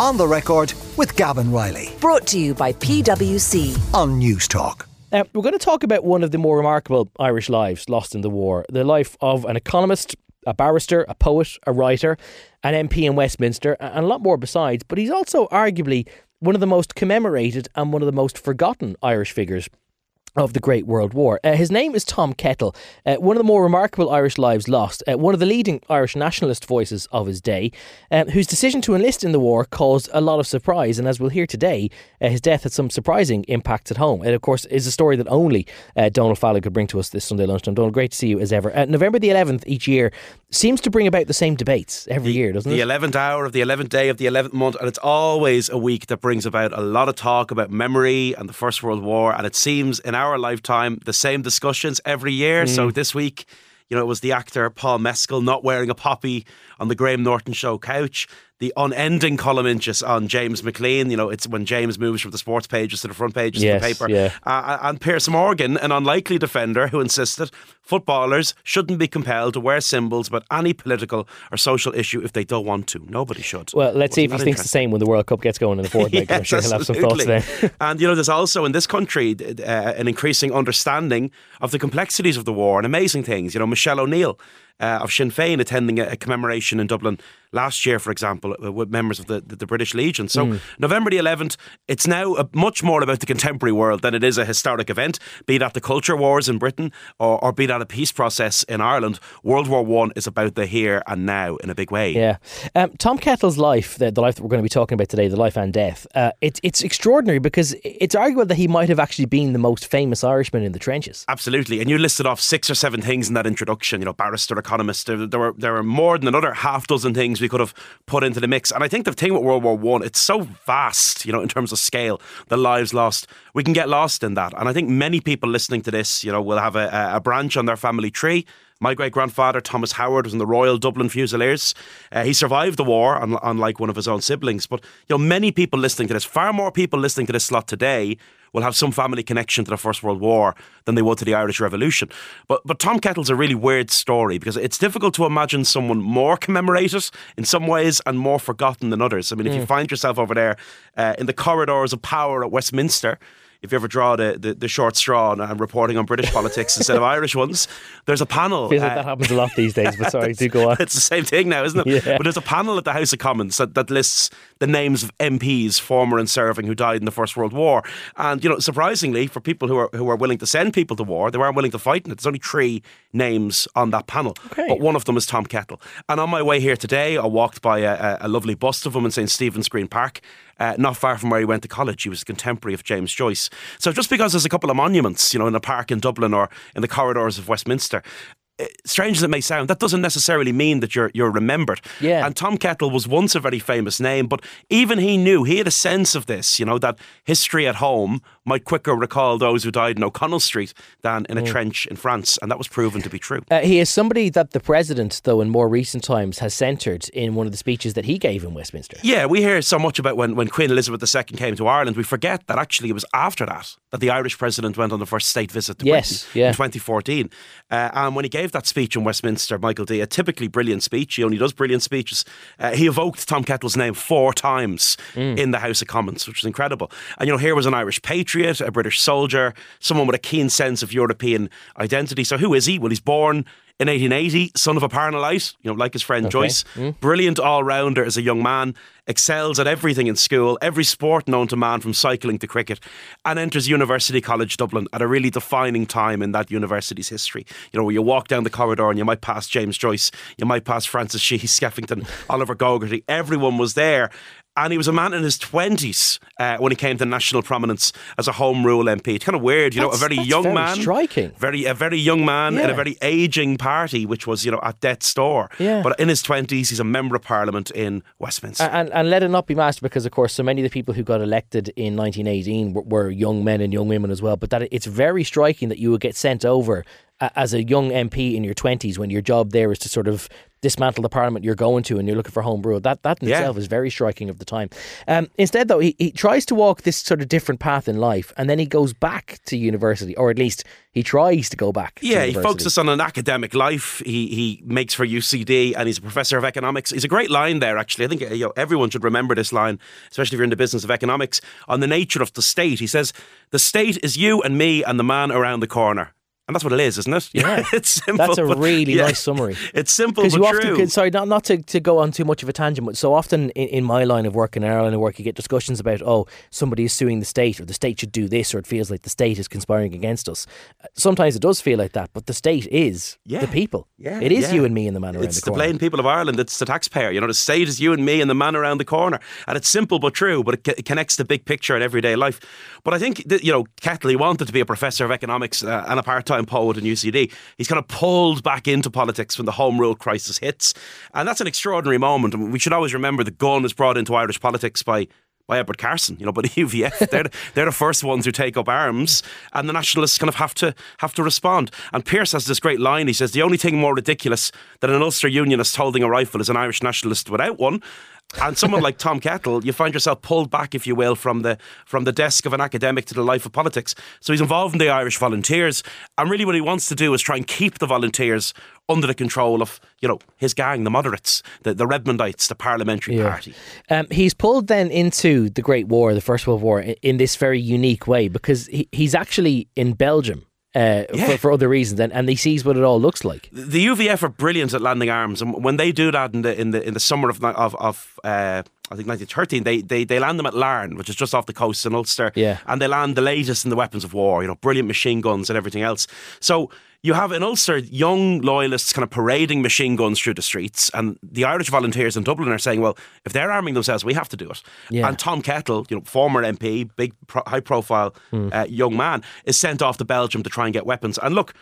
On the Record with Gavin Riley. Brought to you by PwC on News Talk. Now, we're going to talk about one of the more remarkable Irish lives lost in the war. The life of an economist, a barrister, a poet, a writer, an MP in Westminster, and a lot more besides. But he's also arguably one of the most commemorated and one of the most forgotten Irish figures of the Great World War. His name is Tom Kettle, one of the more remarkable Irish lives lost, one of the leading Irish nationalist voices of his day, whose decision to enlist in the war caused a lot of surprise. And as we'll hear today, his death had some surprising impacts at home. It, of course, is a story that only Donald Fallon could bring to us this Sunday lunchtime. Donald, great to see you as ever. November the 11th each year seems to bring about the same debates every year, doesn't it? The 11th hour of the 11th day of the 11th month. And it's always a week that brings about a lot of talk about memory and the First World War. And it seems in our lifetime, the same discussions every year. So this week, you know, it was the actor Paul Mescal not wearing a poppy on the Graham Norton show couch. The unending column inches on James McLean. You know, it's when James moves from the sports pages to the front pages of the paper. Yeah. And Piers Morgan, an unlikely defender who insisted footballers shouldn't be compelled to wear symbols about any political or social issue if they don't want to. Nobody should. Well, let's see if he thinks the same when the World Cup gets going in the fortnight. Yes, I'm sure he'll have some thoughts there. And, you know, there's also in this country an increasing understanding of the complexities of the war and amazing things. You know, Michelle O'Neill of Sinn Féin attending a commemoration in Dublin last year, for example, with members of the British Legion. So November the 11th, it's now much more about the contemporary world than it is a historic event, be that the culture wars in Britain or be that a peace process in Ireland. World War I is about the here and now in a big way. Yeah. Tom Kettle's life, the life that we're going to be talking about today, the life and death, it's extraordinary because it's arguable that he might have actually been the most famous Irishman in the trenches. Absolutely. And you listed off 6 or 7 things in that introduction, you know, barrister, economist. There were more than another half dozen things we could have put into the mix. And I think the thing with World War I, it's so vast, you know, in terms of scale, the lives lost. We can get lost in that. And I think many people listening to this, you know, will have a branch on their family tree. My great-grandfather, Thomas Howard, was in the Royal Dublin Fusiliers. He survived the war, unlike one of his own siblings. But, you know, many people listening to this, far more people listening to this slot today will have some family connection to the First World War than they would to the Irish Revolution. But Tom Kettle's a really weird story because it's difficult to imagine someone more commemorated in some ways and more forgotten than others. I mean, if you find yourself over there in the corridors of power at Westminster, if you ever draw the short straw and reporting on British politics instead of Irish ones, there's a panel. I feel like that happens a lot these days, but sorry, do go on. It's the same thing now, isn't it? Yeah. But there's a panel at the House of Commons that lists the names of MPs, former and serving, who died in the First World War. And, you know, surprisingly, for people who are willing to send people to war, they weren't willing to fight in it. There's only 3 names on that panel. Okay. But one of them is Tom Kettle. And on my way here today, I walked by a lovely bust of him in St. Stephen's Green Park, not far from where he went to college. He was a contemporary of James Joyce. So just because there's a couple of monuments, you know, in a park in Dublin or in the corridors of Westminster, strange as it may sound, that doesn't necessarily mean that you're remembered. Yeah. And Tom Kettle was once a very famous name, but even he knew, he had a sense of this, you know, that history at home might quicker recall those who died in O'Connell Street than in a trench in France. And that was proven to be true. He is somebody that the president, though, in more recent times has centred in one of the speeches that he gave in Westminster. Yeah, we hear so much about when Queen Elizabeth II came to Ireland, we forget that actually it was after that the Irish president went on the first state visit to Britain in 2014. And when he gave that speech in Westminster, Michael D, a typically brilliant speech, he only does brilliant speeches, he evoked Tom Kettle's name 4 times in the House of Commons, which was incredible. And, you know, here was an Irish patriot, a British soldier, someone with a keen sense of European identity. So who is he? Well, he's born in 1880, son of a Parnellite, you know, like his friend Joyce. Brilliant all-rounder as a young man, excels at everything in school, every sport known to man, from cycling to cricket, and enters University College Dublin at a really defining time in that university's history. You know, where you walk down the corridor and you might pass James Joyce, you might pass Francis Sheehy Skeffington, Oliver Gogarty, everyone was there. And he was a man in his 20s when he came to national prominence as a Home Rule MP. It's kind of weird, you know, a very young man. Striking. A very young man in a very ageing party, which was, you know, at death's door. Yeah. But in his 20s, he's a member of Parliament in Westminster. And let it not be masked because, of course, so many of the people who got elected in 1918 were young men and young women as well. But that it's very striking that you would get sent over as a young MP in your 20s when your job there is to sort of dismantle the parliament you're going to and you're looking for home rule. That in itself is very striking of the time. Instead, though, he tries to walk this sort of different path in life, and then he goes back to university, or at least he tries to go back to university. He focuses on an academic life. He makes for UCD, and he's a professor of economics. It's a great line there, actually. I think everyone should remember this line, especially if you're in the business of economics, on the nature of the state. He says, the state is you and me and the man around the corner. And that's what it is, isn't it? Yeah. It's simple. That's a really nice summary. It's simple but true. Not to go on too much of a tangent, but so often in my line of work, in our line of work, you get discussions about, somebody is suing the state, or the state should do this, or it feels like the state is conspiring against us. Sometimes it does feel like that, but the state is the people. Yeah, it is you and me and the man around the corner. It's the plain people of Ireland. It's the taxpayer. The state is you and me and the man around the corner. And it's simple but true, but it connects the big picture in everyday life. But I think, Kettle, he wanted to be a professor of economics and a part-time poet in UCD. He's kind of pulled back into politics when the Home Rule crisis hits, and that's an extraordinary moment. I mean, we should always remember the gun is brought into Irish politics by Edward Carson, by the UVF. They're the first ones who take up arms, and the nationalists kind of have to respond. And Pierce has this great line. He says, the only thing more ridiculous than an Ulster unionist holding a rifle is an Irish nationalist without one. And someone like Tom Kettle, you find yourself pulled back, if you will, from the desk of an academic to the life of politics. So he's involved in the Irish Volunteers, and really what he wants to do is try and keep the Volunteers under the control of, his gang, the moderates, the Redmondites, the Parliamentary Party. He's pulled then into the Great War, the First World War, in this very unique way, because he's actually in Belgium. For other reasons, and he sees what it all looks like. The UVF are brilliant at landing arms, and when they do that in the summer of I think 1913, they land them at Larne, which is just off the coast in Ulster, and they land the latest in the weapons of war, brilliant machine guns and everything else. So you have in Ulster young loyalists kind of parading machine guns through the streets, and the Irish Volunteers in Dublin are saying, well, if they're arming themselves, we have to do it. Yeah. And Tom Kettle, former MP, big high-profile young man, is sent off to Belgium to try and get weapons. And look,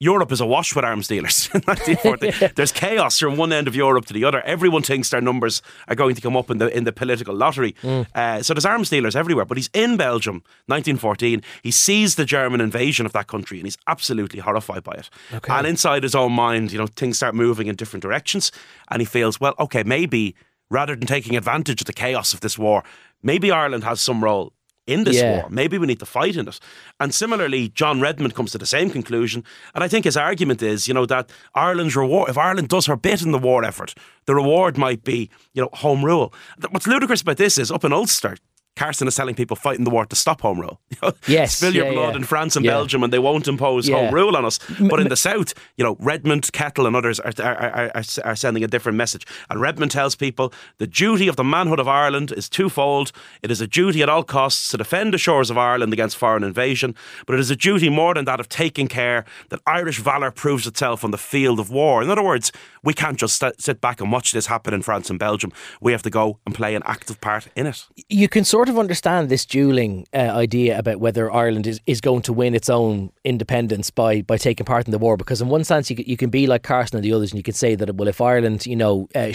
Europe is awash with arms dealers in 1940. There's chaos from one end of Europe to the other. Everyone thinks their numbers are going to come up in the political lottery. So there's arms dealers everywhere. But he's in Belgium, 1914. He sees the German invasion of that country and he's absolutely horrified by it. Okay. And inside his own mind, things start moving in different directions. And he feels, well, okay, maybe rather than taking advantage of the chaos of this war, maybe Ireland has some role in this war. Maybe we need to fight in it. And similarly, John Redmond comes to the same conclusion. And I think his argument is, that Ireland's reward, if Ireland does her bit in the war effort, the reward might be, home rule. What's ludicrous about this is up in Ulster, Carson is telling people fighting the war to stop home rule. Yes, spill your blood in France and Belgium and they won't impose home rule on us. But in the South, Redmond, Kettle and others are sending a different message. And Redmond tells people the duty of the manhood of Ireland is twofold. It is a duty at all costs to defend the shores of Ireland against foreign invasion, but it is a duty more than that of taking care that Irish valour proves itself on the field of war. In other words, we can't just sit back and watch this happen in France and Belgium. We have to go and play an active part in it. You can sort of understand this dueling idea about whether Ireland is going to win its own independence by taking part in the war, because in one sense you can be like Carson and the others and you can say that, well, if Ireland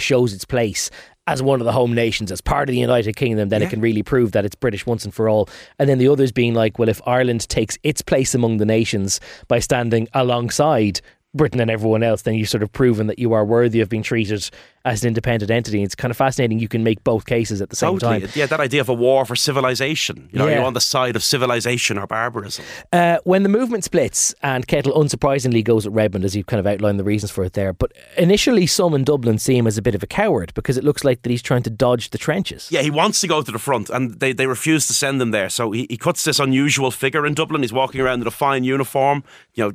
shows its place as one of the home nations, as part of the United Kingdom, then it can really prove that it's British once and for all. And then the others being like, well, if Ireland takes its place among the nations by standing alongside Britain and everyone else, then you've sort of proven that you are worthy of being treated as an independent entity. It's kind of fascinating. You can make both cases at the same time. Yeah, that idea of a war for civilization. You're on the side of civilization or barbarism. When the movement splits, and Kettle unsurprisingly goes at Redmond, as you've kind of outlined the reasons for it there, but initially Somme in Dublin see him as a bit of a coward because it looks like that he's trying to dodge the trenches. Yeah, he wants to go to the front and they refuse to send him there. So he cuts this unusual figure in Dublin. He's walking around in a fine uniform,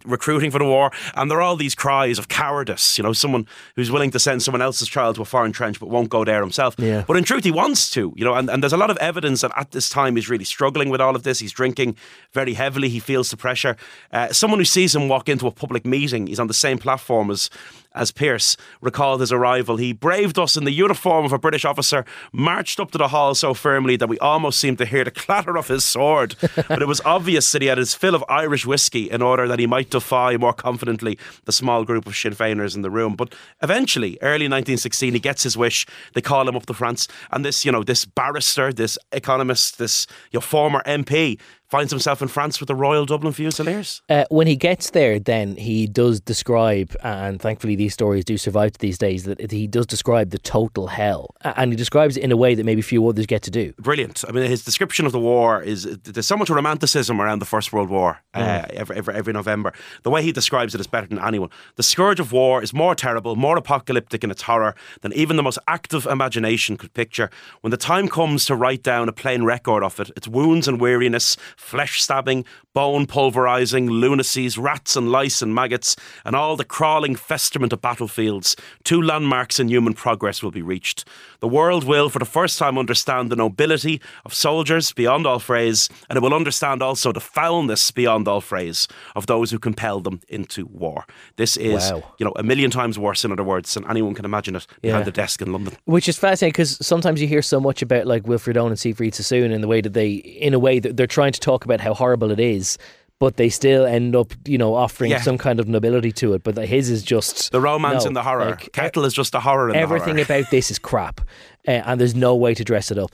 recruiting for the war, and there are all these cries of cowardice, someone who's willing to send someone else's child to a foreign trench but won't go there himself. Yeah. But in truth he wants to, and there's a lot of evidence that at this time he's really struggling with all of this. He's drinking very heavily, he feels the pressure. Someone who sees him walk into a public meeting, he's on the same platform as Pierce, recalled his arrival. He braved us in the uniform of a British officer, marched up to the hall so firmly that we almost seemed to hear the clatter of his sword. But it was obvious that he had his fill of Irish whiskey in order that he might defy more confidently the small group of Sinn Féiners in the room. But eventually, early 1916, he gets his wish. They call him up to France. And this barrister, this economist, this former MP finds himself in France with the Royal Dublin Fusiliers? When he gets there, then he does describe, and thankfully these stories do survive to these days, that he does describe the total hell, and he describes it in a way that maybe few others get to do. Brilliant. I mean, his description of the war is, there's so much romanticism around the First World War every November. The way he describes it is better than anyone. The scourge of war is more terrible, more apocalyptic in its horror than even the most active imagination could picture. When the time comes to write down a plain record of it, its wounds and weariness, flesh stabbing, bone pulverising, lunacies, rats and lice and maggots, and all the crawling festerment of battlefields, two landmarks in human progress will be reached. The world will, for the first time, understand the nobility of soldiers beyond all phrase, and it will understand also the foulness beyond all phrase of those who compel them into war. This is, you know, a million times worse, in other words, than anyone can imagine it behind the desk in London. Which is fascinating, because sometimes you hear so much about, like, Wilfred Owen and Siegfried Sassoon and the way that they, in a way, that they're trying to talk about how horrible it is, but they still end up, you know, offering some kind of nobility to it. But his is just the romance and the horror. Like, Kettle is just a horror in everything. Everything about this is crap. And there's no way to dress it up.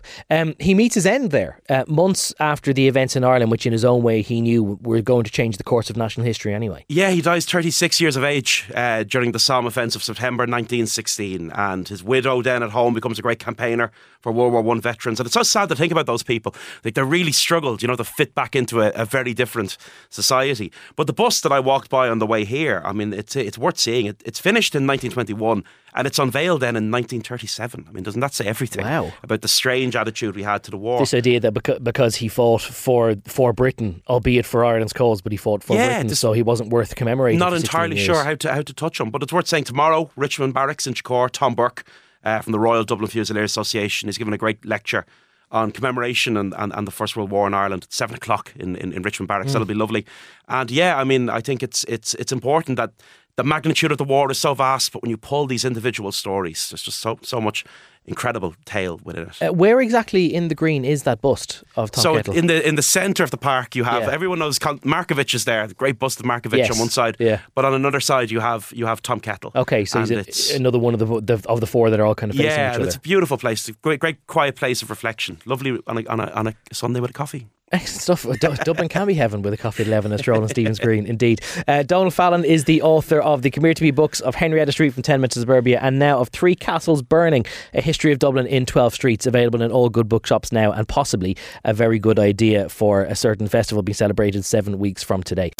He meets his end there, months after the events in Ireland, which in his own way he knew were going to change the course of national history anyway. Yeah, he dies 36 years of age during the Somme offensive of September 1916, and his widow then at home becomes a great campaigner for World War I veterans. And it's so sad to think about those people. Like, they really struggled, you know, to fit back into a very different society. But the bus that I walked by on the way here, I mean, it's worth seeing. It's finished in 1921, and it's unveiled then in 1937. I mean, doesn't that say everything about the strange attitude we had to the war? This idea that because he fought for Britain, albeit for Ireland's cause, but he fought for Britain, so he wasn't worth commemorating. Not entirely sure how to touch him, but it's worth saying tomorrow, Richmond Barracks in Chicor, Tom Burke from the Royal Dublin Fusiliers Association is giving a great lecture on commemoration and the First World War in Ireland at 7 o'clock in Richmond Barracks. That'll be lovely. And yeah, I mean, I think it's important that the magnitude of the war is so vast, but when you pull these individual stories, there's just so much incredible tale within it. Where exactly in the green is that bust of Tom Kettle? So in the centre of the park you have, everyone knows Markovich is there, the great bust of Markovich on one side, but on another side you have Tom Kettle. Okay, so it's another one of the four that are all kind of facing each other. Yeah, it's a beautiful place, a great quiet place of reflection. Lovely on a Sunday with a coffee. Excellent stuff. Dublin can be heaven with a coffee at 11 at Stroll and Stephen's Green, indeed. Donald Fallon is the author of the Come Here To Me books, of Henrietta Street from 10 Minutes to Suburbia, and now of Three Castles Burning, a history of Dublin in 12 streets, available in all good bookshops now, and possibly a very good idea for a certain festival being celebrated 7 weeks from today.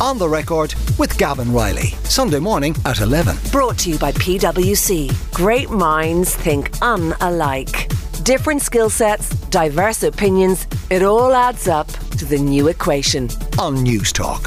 On the Record with Gavin Riley, Sunday morning at 11. Brought to you by PwC. Great minds think unalike. Different skill sets, diverse opinions, it all adds up to the new equation. On News Talk.